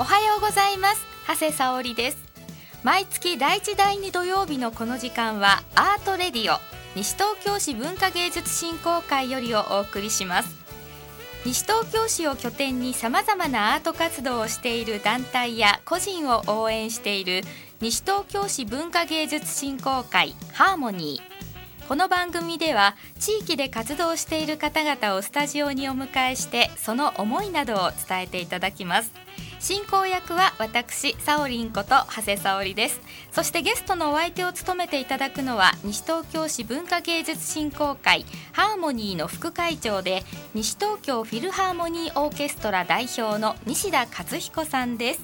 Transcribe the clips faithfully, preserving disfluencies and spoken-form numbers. おはようございます。長谷沙織です。毎月だいいちだいに土曜日のこの時間はアートレディオ西東京市文化芸術振興会よりをお送りします。西東京市を拠点にさまざまなアート活動をしている団体や個人を応援している西東京市文化芸術振興会ハーモニー。この番組では地域で活動している方々をスタジオにお迎えしてその思いなどを伝えていただきます。進行役は私サオリンこと長谷沙織です。そしてゲストのお相手を務めていただくのは西東京市文化芸術振興会ハーモニーの副会長で西東京フィルハーモニーオーケストラ代表の西田勝彦さんです。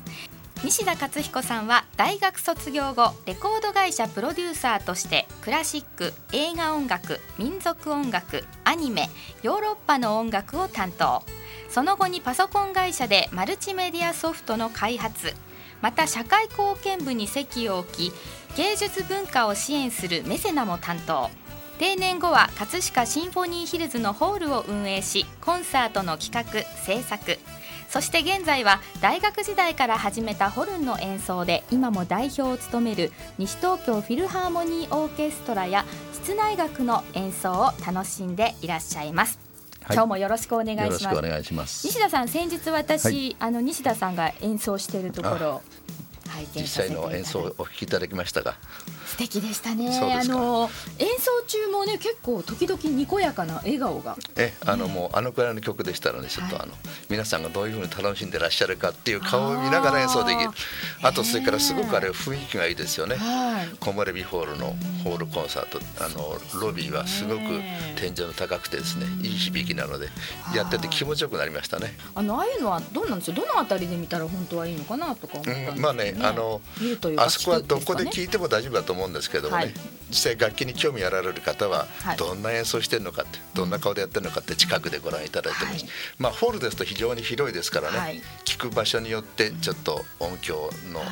西田勝彦さんは大学卒業後レコード会社プロデューサーとしてクラシック、映画音楽、民族音楽、アニメ、ヨーロッパの音楽を担当。その後にパソコン会社でマルチメディアソフトの開発、また社会貢献部に籍を置き芸術文化を支援するメセナも担当。定年後は葛飾シンフォニーヒルズのホールを運営しコンサートの企画・制作、そして現在は大学時代から始めたホルンの演奏で今も代表を務める西東京フィルハーモニーオーケストラや室内楽の演奏を楽しんでいらっしゃいます。はい、今日もよろしくお願いします。よろしくお願いします。西田さん、先日私、はい、あの西田さんが演奏しているところを拝見させていただいて、実際の演奏をお聴きいただきましたが素敵でしたね。あの演奏中もね、結構時々にこやかな笑顔がえ、あのもうあのくらいの曲でしたので、ちょっとあの、はい、皆さんがどういうふうに楽しんでらっしゃるかっていう顔を見ながら演奏できる。あとそれからすごくあれ雰囲気がいいですよね。はい、木漏れ日ホールのホールコンサート、あのロビーはすごく天井の高くてですね、いい響きなのでやってて気持ちよくなりましたね。あのああいうのはどうなんですよ、どのあたりで見たら本当はいいのかなとか思ったんですけどね。うん、まあね、あの、見るというか、あそこはどこで聴いても大丈夫だと思うんですけどもね。はい、実際楽器に興味あられる方はどんな演奏してるのかって、はい、どんな顔でやってるのかって近くでご覧いただいてもいい、はい、まあ、ホールですと非常に広いですからね、はい、聞く場所によってちょっと音響の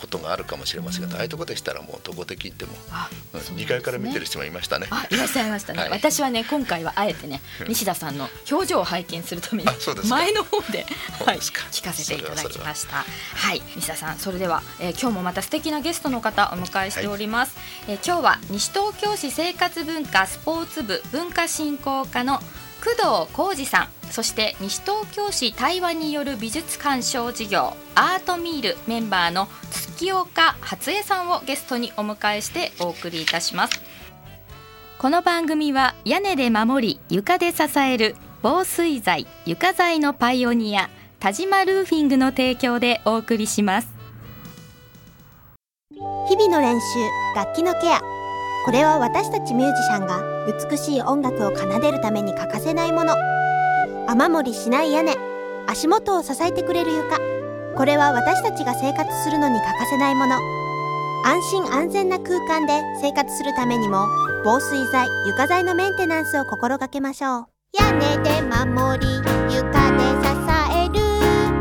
ことがあるかもしれませんが、はい、ああいうとこでしたらもうどこで聞いても、うん、にかいから見てる人もいましたね。あ、いらっしゃいましたね。はい、私はね、今回はあえてね、西田さんの表情を拝見するために前の方で、はい、聞かせていただきました。 は, は, はい、西田さん、それでは、えー、今日もまた素敵なゲストの方お迎えしております。はい、えー、今日は西東京市生活文化スポーツ部文化振興課の工藤浩二さん、そして西東京市対話による美術鑑賞事業アートミールメンバーの月岡初江さんをゲストにお迎えしてお送りいたします。この番組は屋根で守り床で支える防水材・床材のパイオニア田島ルーフィングの提供でお送りします。日々の練習、楽器のケア、これは私たちミュージシャンが美しい音楽を奏でるために欠かせないもの。雨漏りしない屋根、足元を支えてくれる床、これは私たちが生活するのに欠かせないもの。安心安全な空間で生活するためにも防水材・床材のメンテナンスを心がけましょう。屋根で守り床で支える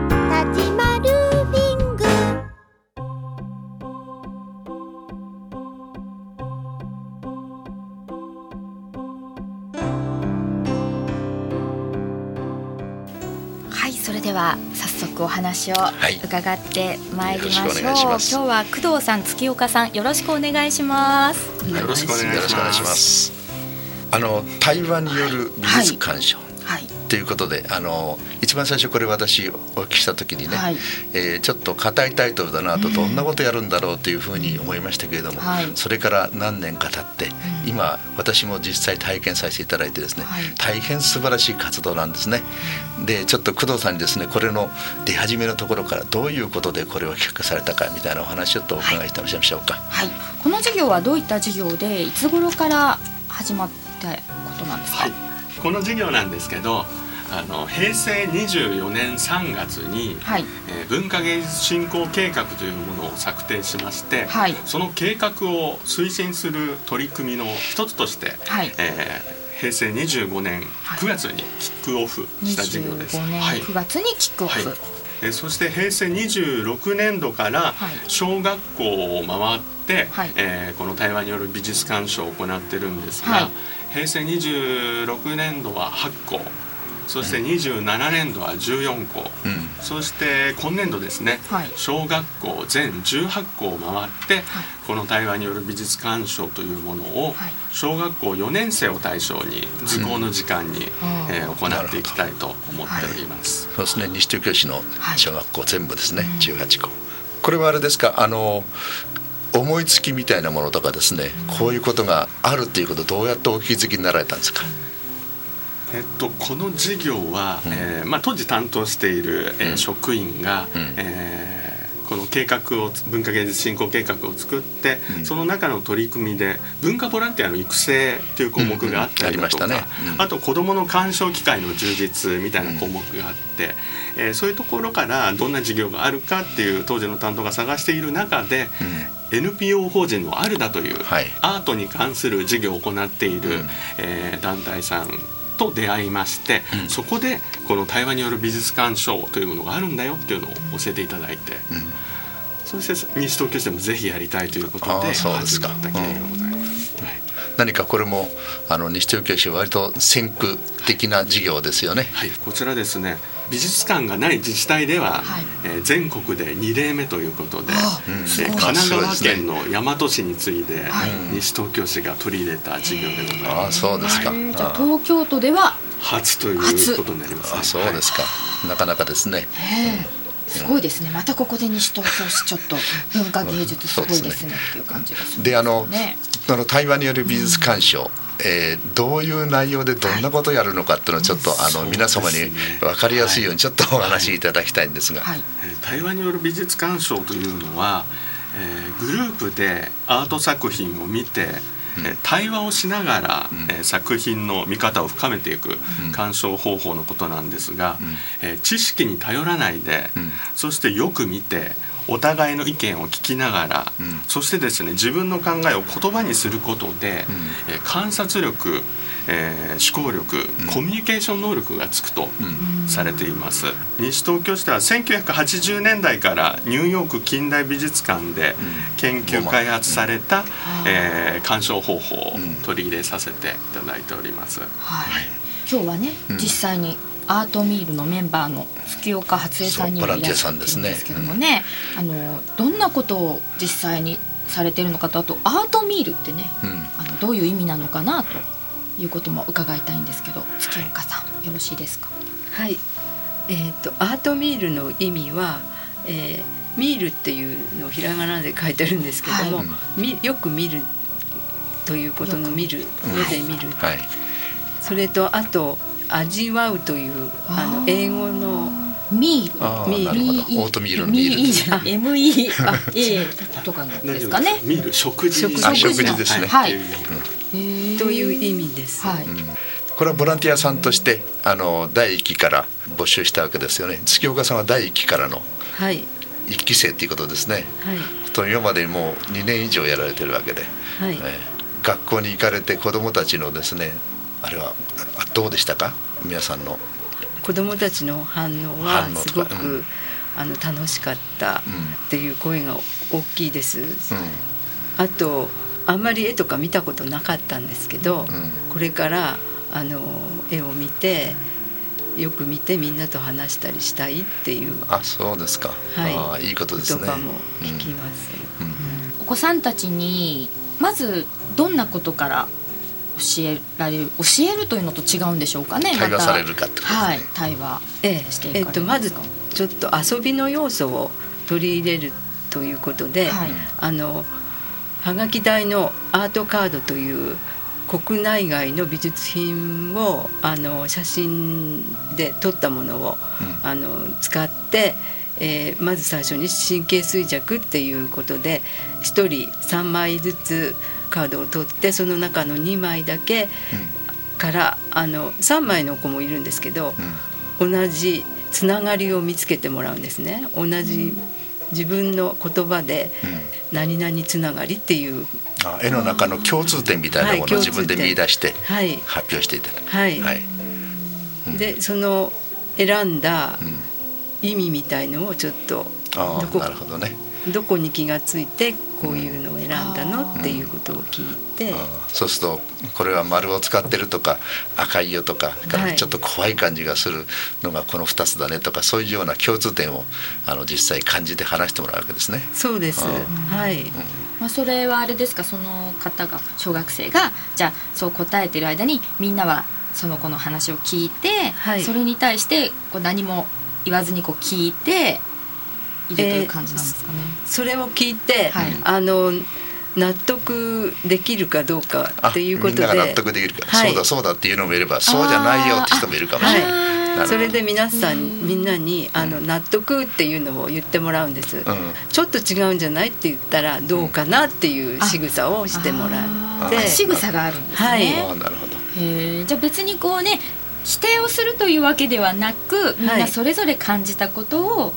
田島ルーフィング。では早速お話を伺ってまいりましょう。はい、今日は工藤さん、月岡さん、よろしくお願いします。よろしくお願いします。あの対話による美術鑑賞、はいはい、ということで、あの一番最初これ私お聞きした時にね、はい、えー、ちょっと硬いタイトルだなと、どんなことやるんだろうというふうに思いましたけれども、はい、それから何年か経って、うん、今私も実際体験させていただいてですね、はい、大変素晴らしい活動なんですね。でちょっと工藤さんにですね、これの出始めのところからどういうことでこれを企画されたかみたいなお話をちょっとお伺いしてもらいましょうか。はいはい、この授業はどういった授業でいつ頃から始まったことなんですか。はい、この授業なんですけど、あのへいせいにじゅうよねんさんがつに、はい、えー、文化芸術振興計画というものを策定しまして、はい、その計画を推進する取り組みの一つとして、はい、えー、へいせいにじゅうごねんくがつにキックオフした授業です。はい、にじゅうごねんくがつにキックオフ、はいはい、えー、そしてへいせいにじゅうろくねんどから小学校を回ってで、はい、えー、この対話による美術鑑賞を行っているんですが、はい、へいせいにじゅうろくねんどははっこ、そしてにじゅうななねんどはじゅうよんこ、うん、そして今年度ですね、はい、小学校全じゅうはっこを回って、はい、この対話による美術鑑賞というものを小学校よねんせいを対象に図工の時間に、うんえー、行っていきたいと思っております、はい、そうですね。西東京市の小学校全部ですね、はい、じゅうはっこ。これはあれですか、あの思いつきみたいなものとかですね、こういうことがあるということ、どうやってお気づきになられたんですか。えっと、この事業は、うんえーまあ、当時担当している、えーうん、職員が、うんえー、この計画を文化芸術振興計画を作って、うん、その中の取り組みで文化ボランティアの育成という項目があったりだとか、うんうん ありましたねうん、あと子どもの鑑賞機会の充実みたいな項目があって、うんえー、そういうところからどんな事業があるかっていう当時の担当が探している中で、うんエヌピーオー 法人のあるだという、はい、アートに関する事業を行っている、うんえー、団体さんと出会いまして、うん、そこでこの対話による美術鑑賞というものがあるんだよっていうのを教えていただいて、うん、そして西東京市でもぜひやりたいということで始まった経緯がございます、うんはい、何かこれもあの西東京市は割と先駆的な事業ですよね、はいはい、こちらですね、美術館がない自治体では、はいえー、全国でにれいめということで、うんえー、神奈川県の大和市に次いで、はい、西東京市が取り入れた事業でございます、うん、あそうですか、はい、じゃあ東京都では初ということになりますね。あそうですか、はい、なかなかですね、うん、すごいですね。またここで西東京市ちょっと文化芸術すごいですねっていう感じがしますね。であのあの対話による美術鑑賞、うんえー、どういう内容でどんなことをやるのかっていうのをちょっと、はい、あの皆様に分かりやすいようにちょっとお話しいただきたいんですが、はいはいはい、対話による美術鑑賞というのは、えー、グループでアート作品を見て、うんえー、対話をしながら、うんえー、作品の見方を深めていく鑑賞方法のことなんですが、うんえー、知識に頼らないで、うん、そしてよく見てお互いの意見を聞きながら、うん、そしてですね自分の考えを言葉にすることで、うんえー、観察力、えー、思考力、うん、コミュニケーション能力がつくとされています、うん、西東京市ではせんきゅうひゃくはちじゅうねんだいからニューヨーク近代美術館で研究開発された、うんえー、鑑賞方法を取り入れさせていただいております、うんはい、今日はね、うん、実際にアートミールのメンバーの月岡初江さんにもいらっしゃるんですけどもね、あのどんなことを実際にされているのかと、あとアートミールってね、うん、あのどういう意味なのかなということも伺いたいんですけど、月岡さん、はい、よろしいですか。はい、えーと、アートミールの意味は、えー、ミールっていうのをひらがなで書いてるんですけども、はい、よく見るということの見る、目で見る、はいはい、それとあと味わうというあの英語のミール、ミール、オートミールのミール、M E A とかですかね。ミール食事、食事ですね。はい、という意味です。はい、うん、これはボランティアさんとしてあの第一期から募集したわけですよね。月岡さんは第一期からの一期生ということですね。はい、と今までもうにねんいじょうやられてるわけで、はいえー、学校に行かれて子どもたちのですね。あれはどうでしたか。皆さんの子どもたちの反応はすごく、うん、あの楽しかったっていう声が大きいです、うん、あとあんまり絵とか見たことなかったんですけど、うん、これからあの絵を見てよく見てみんなと話したりしたいっていう、あそうですか、はい、あいいことですね。言葉も聞きます、うんうんうん、お子さんたちにまずどんなことから教えられる、教えるというのと違うんでしょうかね。対話されるかってことですね、はい、対話していかれるんですか、えええっと、まずちょっと遊びの要素を取り入れるということで、はい、あのはがき台のアートカードという国内外の美術品をあの写真で撮ったものを、うん、あの使って、えー、まず最初に神経衰弱っていうことでひとりさんまいずつカードを取って、その中のにまいだけから、うん、あのさんまいの子もいるんですけど、うん、同じつながりを見つけてもらうんですね。同じ自分の言葉で何々つながりっていう、うん、あ絵の中の共通点みたいなものを自分で見出して発表していただく、はいはいはい、でその選んだ意味みたいのをちょっとどこか、うん、あなるほどね、どこに気がついてこういうのを選んだの、うん、っていうことを聞いて、うん、そうするとこれは丸を使ってるとか赤いよとかちょっと怖い感じがするのがこのふたつだねとか、そういうような共通点をあの実際感じて話してもらうわけですね。そうです、うん、はい、うん、まあ、それはあれですか、その方が小学生がじゃあそう答えてる間にみんなはその子の話を聞いて、はい、それに対してこう何も言わずにこう聞いているという感じなんですかね。えー、それを聞いて、はい、あの納得できるかどうかっていうことで、みんなが納得できるか、はい、そうだそうだっていうのもいればそうじゃないよって人もいるかもしれない。それで皆さんみんなにあの納得っていうのを言ってもらうんです、うん、ちょっと違うんじゃないって言ったらどうかなっていう仕草をしてもらって、うん、仕草があるんですね、はい、あ、なるほど。へえ、じゃあ別にこうね否定をするというわけではなく、みんなそれぞれ感じたことを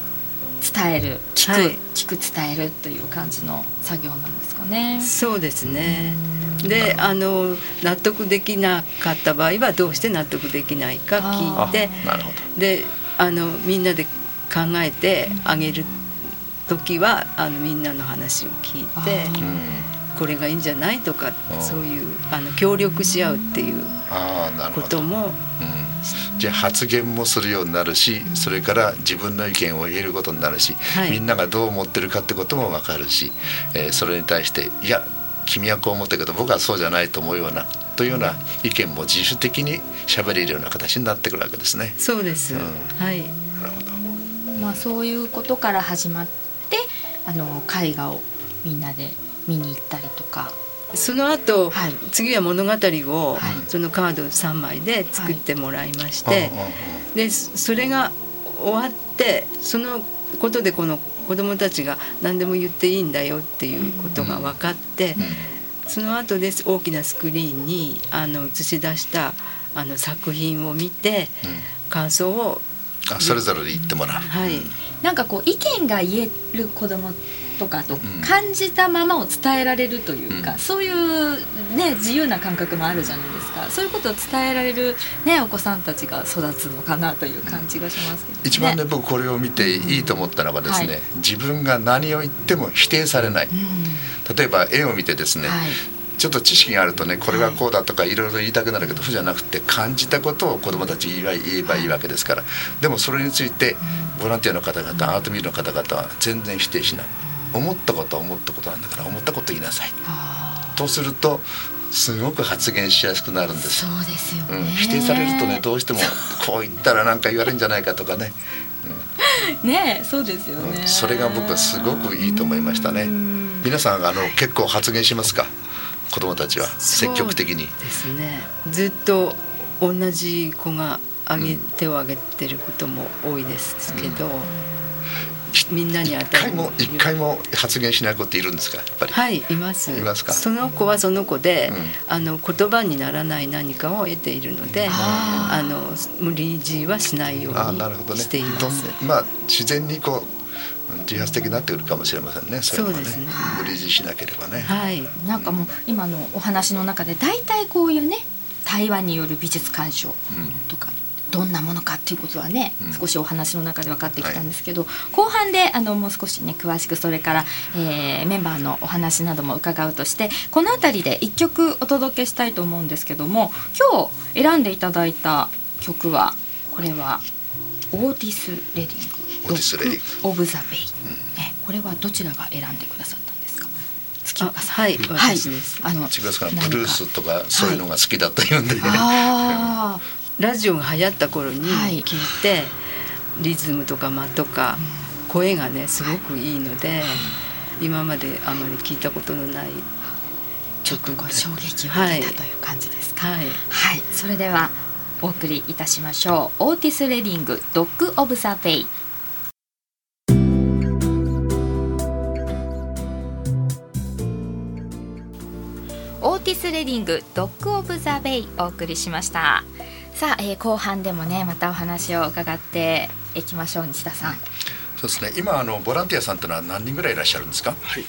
伝える、はい、聞く、はい、聞く伝えるという感じの作業なんですかね。そうですね、であの納得できなかった場合はどうして納得できないか聞いて、あ、なるほど、であのみんなで考えてあげる時はあのみんなの話を聞いてこれがいいんじゃないとか、そういうあの協力し合うっていうことも、じゃあ発言もするようになるし、それから自分の意見を言えることになるし、はい、みんながどう思ってるかってことも分かるし、えー、それに対していや君はこう思ったけど僕はそうじゃないと思うようなというような意見も自主的に喋れるような形になってくるわけですね。そうです、うん、はい、なるほど、まあ、そういうことから始まって、あの絵画をみんなで見に行ったりとか、その後、はい、次は物語を、はい、そのカードさんまいで作ってもらいまして、はい、でそれが終わってそのことでこの子どもたちが何でも言っていいんだよっていうことが分かって、うんうん、その後です大きなスクリーンにあの映し出したあの作品を見て、うん、感想をあそれぞれで言ってもらう、はい、なんかこう意見が言える子どもとかと感じたままを伝えられるというか、うん、そういう、ね、自由な感覚もあるじゃないですか。そういうことを伝えられる、ね、お子さんたちが育つのかなという感じがしますけど、ね、一番ね僕これを見ていいと思ったのがですね、うん、はい、自分が何を言っても否定されない、うん、例えば絵を見てですね、はい、ちょっと知識があるとねこれがこうだとかいろいろ言いたくなるけど、そうじゃなくて感じたことを子どもたちに言えばいいわけですから、でもそれについてボランティアの方々アートミールの方々は全然否定しない、思ったことは思ったことなんだから思ったこと言いなさいとするとすごく発言しやすくなるんです。そうですよね、うん、否定されるとねどうしてもこう言ったらなんか言われるんじゃないかとかね、うん、ねえそうですよね、うん、それが僕はすごくいいと思いましたね。皆さんあの結構発言しますか、子どもたちは積極的に。そうですね、ずっと同じ子が挙げ、うん、手を挙げてることも多いですけど、うん、みんなに当たる。一回も一回も発言しない子っているんですか、やっぱり。はい、います。いますか。その子はその子で、うん、あの言葉にならない何かを得ているので、うん、あの無理強いはしないようにしています。ね、まあ自然にこう。自発的になってくるかもしれませんね。それもね、そうですね、無理しなければね、はい、なんかもう今のお話の中でだいたいこういうね対話による美術鑑賞とか、うん、どんなものかっていうことはね、うん、少しお話の中で分かってきたんですけど、はい、後半であのもう少しね詳しくそれから、えー、メンバーのお話なども伺うとして、このあたりで一曲お届けしたいと思うんですけども、今日選んでいただいた曲はこれはオーティス・レディングロックオブザベイ、うん、ね、これはどちらが選んでくださったんですか。月岡さん。はい、はい、私です。あの、月岡さんブルースとかそういうのが好きだというんで、ね、はい、ラジオが流行った頃に聞いて、はい、リズムとか間とか声がねすごくいいので、はい、今まであまり聞いたことのない曲が衝撃を受けたという感じですか。はい、はい、それではお送りいたしましょう。オーティス・レディングロックオブザベイ。オーティス・レディングドッグ・オブ・ザ・ベイお送りしました。さあ、えー、後半でもねまたお話を伺っていきましょう。西田さん。そうですね、今あのボランティアさんというのは何人ぐらいいらっしゃるんですか。はい、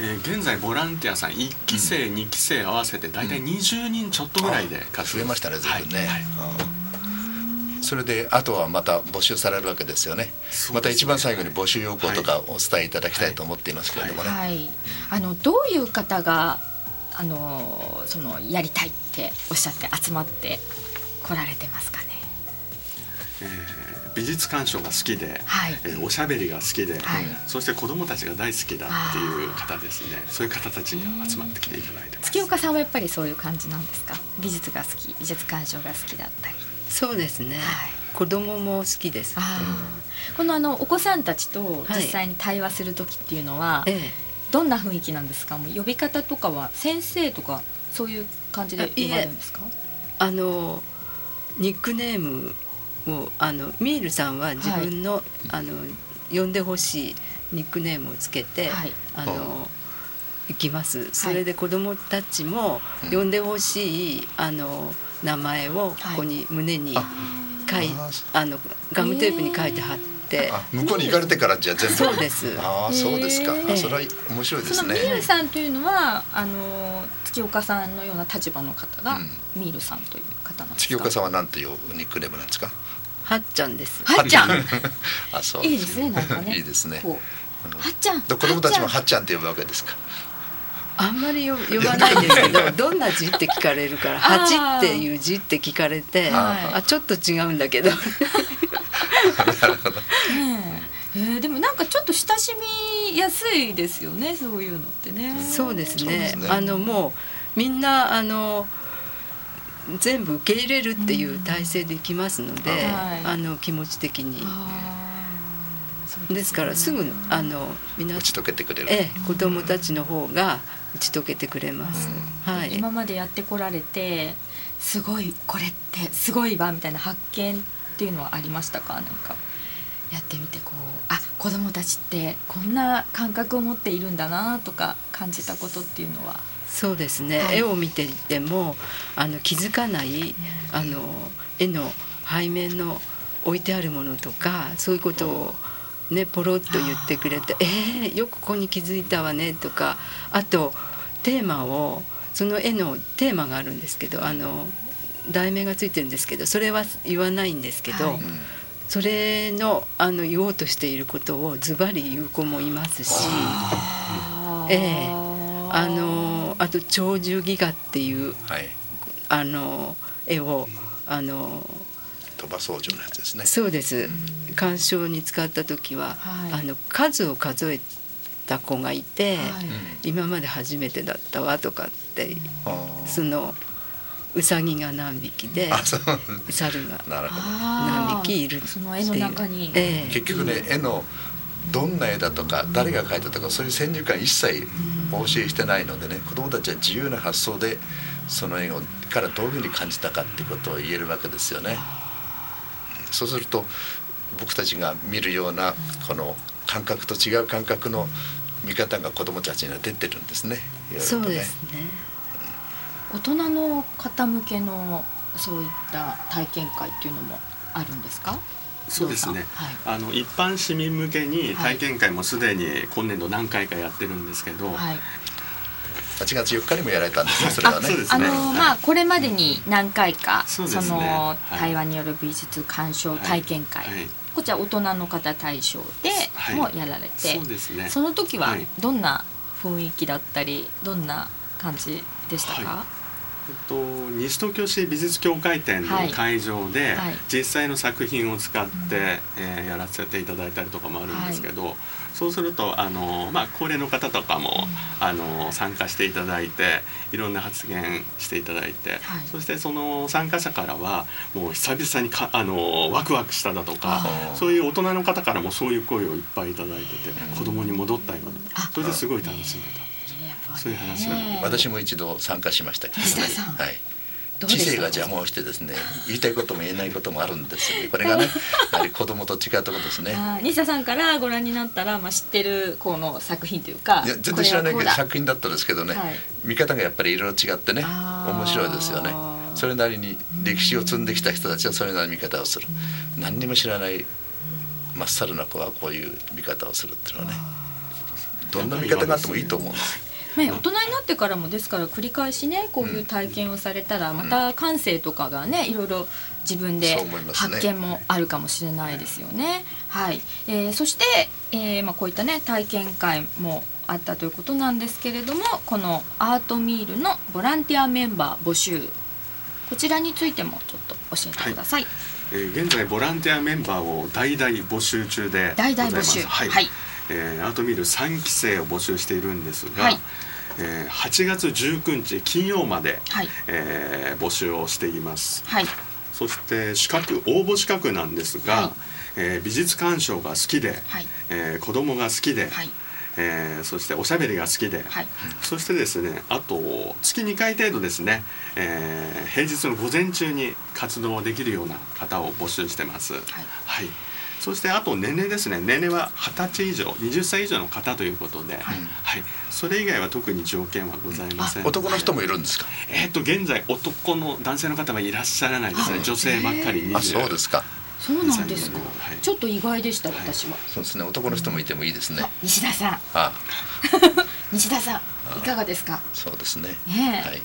えー、現在ボランティアさんいっき生、うん、にき生合わせてだいたいにじゅうにんちょっとぐらいで活動、うん、増えましたねずっとね、はいはい、うん、そそれであとはまた募集されるわけですよ ね, すねまた一番最後に募集要項とかお伝えいただきたいと思っていますけれどもね、はいはいはい、あのどういう方があのそのやりたいっておっしゃって集まって来られてますかね。えー、美術鑑賞が好きで、はい、えー、おしゃべりが好きで、はい、そして子どもたちが大好きだっていう方ですね。そういう方たちに集まってきていただいてます。月岡さんはやっぱりそういう感じなんですか。美術が好き、美術鑑賞が好きだったり。そうですね、はい、子どもも好きです。あ、うん、このあのお子さんたちと実際に対話する時っていうのは、はい、ええ、どんな雰囲気なんですか。もう呼び方とかは先生とかそういう感じで呼ばれるんですか。あのニックネームもあのミールさんは自分 の,、はい、あの呼んでほしいニックネームをつけて、はい、あの行きます。それで子どもたちも呼んでほしい、はい、あの名前をここに胸に書い、はい、ああのガムテープに書いて貼って、えー、あ向こうに行かれてからじゃ全部。そうです。あ、そうですか、えー、それは面白いですね。そのミールさんというのはあの月岡さんのような立場の方が、うん、ミールさんという方なんですか。月岡さんは何というニックネームなんですか。はっちゃんです。はっちゃんあ、そうです。いいですね、なんかねいいですね。こう、うん、はっちゃん、子供たちもはっちゃんって呼ぶわけですか。あんまり呼ばないですけどどんな字って聞かれるからはちっていう字って聞かれて、あ、ちょっと違うんだけどえー、でもなんかちょっと親しみやすいですよね、そういうのってね。そうです ね, ですねあのもうみんなあの全部受け入れるっていう体制でいきますので、うん、あの気持ち的に、はい、で, ですからすぐあのみんな打ち解けてくれる、ええ、子どもたちの方が打ち解けてくれます、うん、はい、今までやってこられてすごいこれってすごいわみたいな発見っていうのはありましたか。なんかやってみてこう、あ、子どもたちってこんな感覚を持っているんだなとか感じたことっていうのは。そうですね、はい、絵を見ていてもあの気づかないあの絵の背面の置いてあるものとかそういうことを、ね、ポロッと言ってくれて、えー、よくここに気づいたわねとか、あとテーマをその絵のテーマがあるんですけどあの題名がついてるんですけどそれは言わないんですけど、はい、それ の, あの言おうとしていることをズバリ言う子もいますし、あ、えー、あ, のあと鳥獣戯画っていう、はい、あの絵をあの鳥羽僧正のやつですね。そうです、うん、鑑賞に使った時は、はい、あの数を数えた子がいて、はい、今まで初めてだったわとかって、うん、そのウサギが何匹で猿が何匹いるっていうその絵の中に、えー、結局ね、うん、絵のどんな絵だとか誰が描いたとかそういう先入観一切お教えしてないのでね、子どもたちは自由な発想でその絵をからどういうふうに感じたかってことを言えるわけですよね。そうすると僕たちが見るようなこの感覚と違う感覚の見方が子どもたちには出てるんですね。そうですね。大人の方向けのそういった体験会っていうのもあるんですか。そうですね、はい、あの一般市民向けに体験会もすでに今年度何回かやってるんですけど、はい、はちがつよっかにもやられたんですよ、それはね。あの、まあ、これまでに何回か、うん、その対話による美術鑑賞体験会、はいはい、こちら大人の方対象でもやられて、はい、 そうですね、その時はどんな雰囲気だったりどんな感じでしたか。はい、えっと、西東京市美術協会展の会場で、はいはい、実際の作品を使って、うん、えー、やらせていただいたりとかもあるんですけど、はい、そうするとあの、まあ、高齢の方とかも、うん、あの参加していただいていろんな発言していただいて、はい、そしてその参加者からはもう久々にかあのワクワクしただとかそういう大人の方からもそういう声をいっぱいいただいてて、うん、子供に戻ったような、それですごい楽しめた。そういう話なの。私も一度参加しましたけどね。はい。知性が邪魔をしてですね、言いたいことも言えないこともあるんですよね。これがね、やはり子供と違うところですね。西田さんからご覧になったら、まあ、知ってるこの作品というか、いや全然知らないけど作品だったんですけどね、はい、見方がやっぱりいろいろ違ってね、面白いですよね。それなりに歴史を積んできた人たちはそれなりの見方をする。何にも知らないまっさらな子はこういう見方をするっていうのはね、どんな見方があってもいいと思うんです。ね、大人になってからもですから繰り返しねこういう体験をされたら、うん、また感性とかがねいろいろ自分で発見もあるかもしれないですよね。はい、えー、そして、えーまあ、こういったね体験会もあったということなんですけれども、このアートミールのボランティアメンバー募集、こちらについてもちょっと教えてください。はい、えー、現在ボランティアメンバーを大々募集中でございます。大々募集、はい、はい、えー、アートミールさんきせいを募集しているんですが、はい、えー、はちがつじゅうくにち金曜まで、はい、えー、募集をしています。はい、そして資格応募資格なんですが、はい、えー、美術鑑賞が好きで、はい、えー、子供が好きで、はい、えー、そしておしゃべりが好きで、はい、そしてですね、あと月にかい程度ですね、えー、平日の午前中に活動できるような方を募集してます。はい、はい、そしてあと年齢ですね、年齢ははたち以上はたち以上の方ということで、はい、はい、それ以外は特に条件はございません。うん、男の人もいるんですか。えー、っと現在男の男性の方はいらっしゃらないですね。女性ばっかりにじゅう。あ、そうですか。そうなんですか。はい、ちょっと意外でした、はい、私は。そうですね、男の人もいてもいいですね。西田さん。ああ西田さん、いかがですか。そうですね。ね、はい、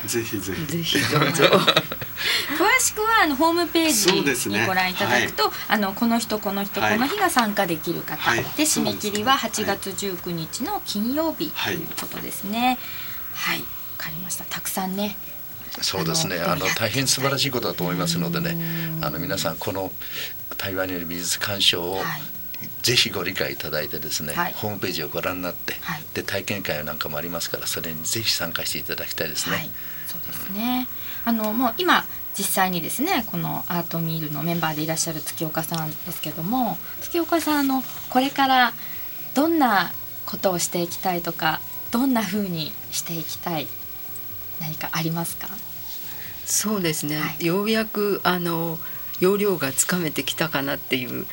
はい、ぜひぜひ。ぜひ詳しくはあのホームページにご覧いただくと、ね、はい、あのこの人この人、はい、この日が参加できる方、はい、で締め切りははちがつじゅうくにちの金曜日ということですね。はい、わかりました。たくさんね。そうですね、あの大変素晴らしいことだと思いますのでね、あの皆さんこの台湾による美術鑑賞をぜひご理解いただいてですね、はい、ホームページをご覧になって、はい、で体験会なんかもありますから、それにぜひ参加していただきたいですね。はい、そうですね、あのもう今実際にですねこのアートミールのメンバーでいらっしゃる月岡さんですけども、月岡さん、あのこれからどんなことをしていきたいとか、どんな風にしていきたい、何かありますか。そうですね、はい、ようやくあの要領がつかめてきたかなっていう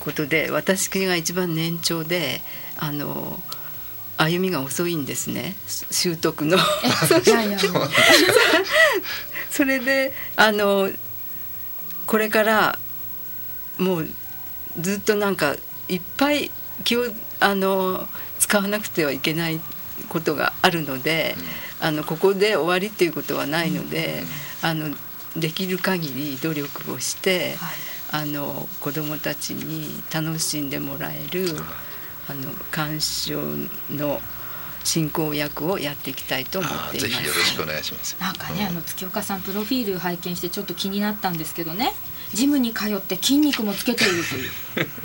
ことで、うん、私が一番年長であの歩みが遅いんですね、習得のそれであのこれからもうずっとなんかいっぱい気をあの使わなくてはいけないことがあるので、うん、あのここで終わりっていうことはないので、うん、あのできる限り努力をして、はい、あの子どもたちに楽しんでもらえるあの鑑賞の進行役をやっていきたいと思っています。ぜひよろしくお願いします。はい、なんかね、うん、あの月岡さんプロフィール拝見してちょっと気になったんですけどね、ジムに通って筋肉もつけているとい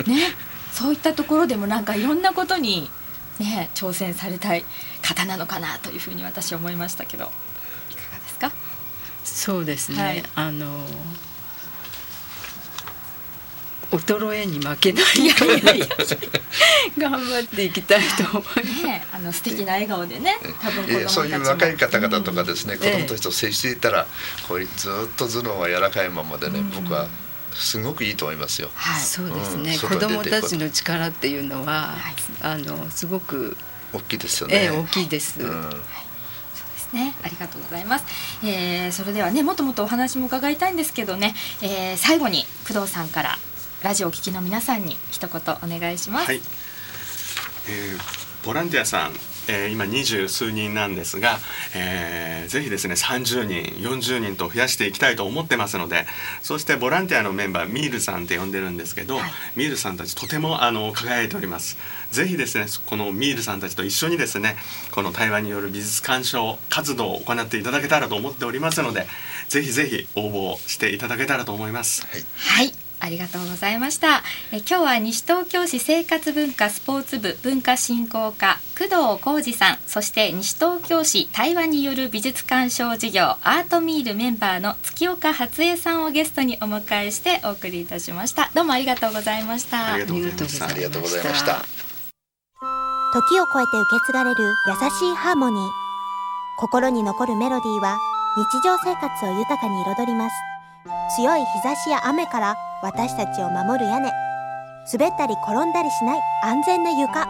うね、そういったところでもなんかいろんなことにね、挑戦されたい方なのかなというふうに私は思いましたけど、いかがですか。そうですね、はい、あの衰えに負けない頑張っていきたいと思い、ね、あの素敵な笑顔でね、多分子供たちもそういう若い方々とかですね、うん、子供たちと接していたら、えー、こういうずっと頭脳は柔らかいままでね、うん、僕はすごくいいと思いますよ。はい、そうですね、うん、子どもたちの力っていうのは、はい、あのすごく大きいですよね。えー、大きいです、はい、うん、はい、そうですね、ありがとうございます。えー、それではね、もっともっとお話も伺いたいんですけどね、えー、最後に工藤さんからラジオを聞きの皆さんに一言お願いします。はい、えー、ボランティアさん、えー、今にじゅうすうにんなんですが、えー、ぜひですねさんじゅうにんよんじゅうにんと増やしていきたいと思ってますので、そしてボランティアのメンバーミールさんって呼んでるんですけど、はい、ミールさんたちとてもあの輝いております。ぜひですねこのミールさんたちと一緒にですねこの台湾による美術鑑賞活動を行っていただけたらと思っておりますので、ぜひぜひ応募していただけたらと思います。はい、はい、ありがとうございました。え今日は西東京市生活文化スポーツ部文化振興課工藤浩二さん、そして西東京市台湾による美術鑑賞事業アートミールメンバーの月岡初枝さんをゲストにお迎えしてお送りいたしました。どうもありがとうございました。ありがとうございました。ありがとうございました。時を超えて受け継がれる優しいハーモニー、心に残るメロディーは日常生活を豊かに彩ります。強い日差しや雨から私たちを守る屋根、滑ったり転んだりしない安全な床、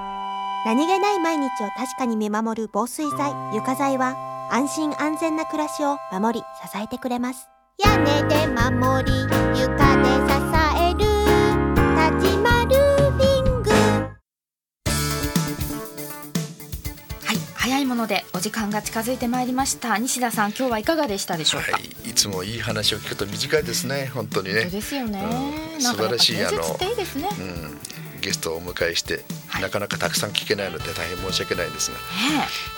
何気ない毎日を確かに見守る防水剤、床材は安心安全な暮らしを守り支えてくれます。屋根で守り床で支えるたちまルーフィング。はい、早いもののでお時間が近づいてまいりました。西田さん、今日はいかがでしたでしょうか。はい、いつもいい話を聞くと短いですね。本当にね、本当ですよね、うん、素晴らしい、なんかやっぱ伝説っていいですね。うん、ゲストをお迎えして、はい、なかなかたくさん聞けないので大変申し訳ないですが、ね、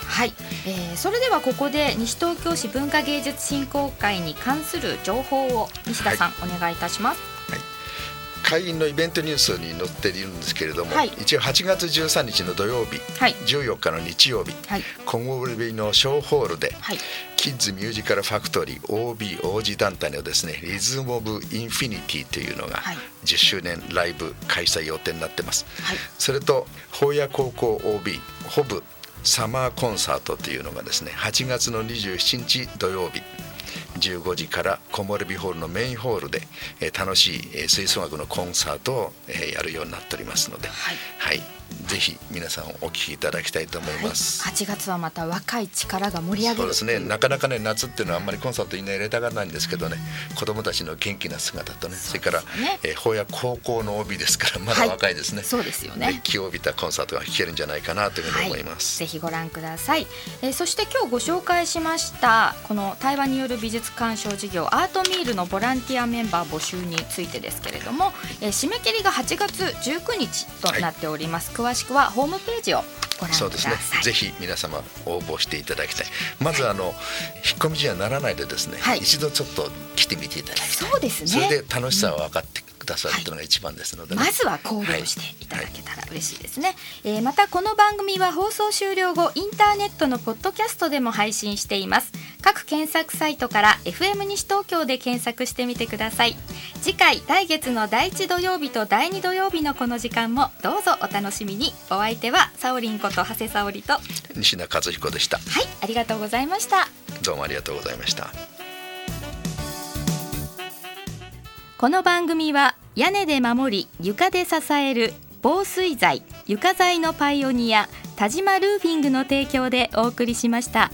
はい、えー、それではここで西東京市文化芸術振興会に関する情報を西田さん、はい、お願いいたします。会員のイベントニュースに載っているんですけれども、はい、一応はちがつじゅうさんにちの土曜日、はい、じゅうよっかの日曜日、はい、今後日のショーホールで、はい、キッズミュージカルファクトリー オービー 王子団体のですね、リズムオブインフィニティというのがじゅっしゅうねんライブ開催予定になってます、はい、それと保谷高校 オービー ホブサマーコンサートというのがですね、はちがつのにじゅうしちにち土曜日じゅうごじから木漏れ日ホールのメインホールで、えー、楽しい、えー、吹奏楽のコンサートを、えー、やるようになっておりますので、はいはい、ぜひ皆さんお聞きいただきたいと思います、はい、はちがつはまた若い力が盛り上げる。そうですね、なかなかね、夏っていうのはあんまりコンサートに入れたがらないんですけどね、子どもたちの元気な姿とね、それから保谷、えー、高校の オービー ですからまだ若いですね、はい、そうですよね、気を帯びたコンサートが聴けるんじゃないかなというふうに思います、はい、ぜひご覧ください、えー、そして今日ご紹介しましたこの対話による美術鑑賞事業アートミールのボランティアメンバー募集についてですけれども、えー、締め切りがはちがつじゅうくにちとなっております、はい、詳しくはホームページをご覧ください。そうですね、ぜひ皆様応募していただきたい。まずあの、はい、引っ込みじゃならないでですね、はい、一度ちょっと来てみていただきたい。そうですね、それで楽しさを分かってくださるというのが一番ですので、ね、はい、まずは考慮していただけたら嬉しいですね、はいはい、えー、またこの番組は放送終了後インターネットのポッドキャストでも配信しています。各検索サイトから エフエム 西東京で検索してみてください。次回、来月のだいいち土曜日とだいに土曜日のこの時間もどうぞお楽しみに。お相手はさおりんこと長谷さおりと西田和彦でした。はい、ありがとうございました。どうもありがとうございました。この番組は屋根で守り床で支える防水材・床材のパイオニア田島ルーフィングの提供でお送りしました。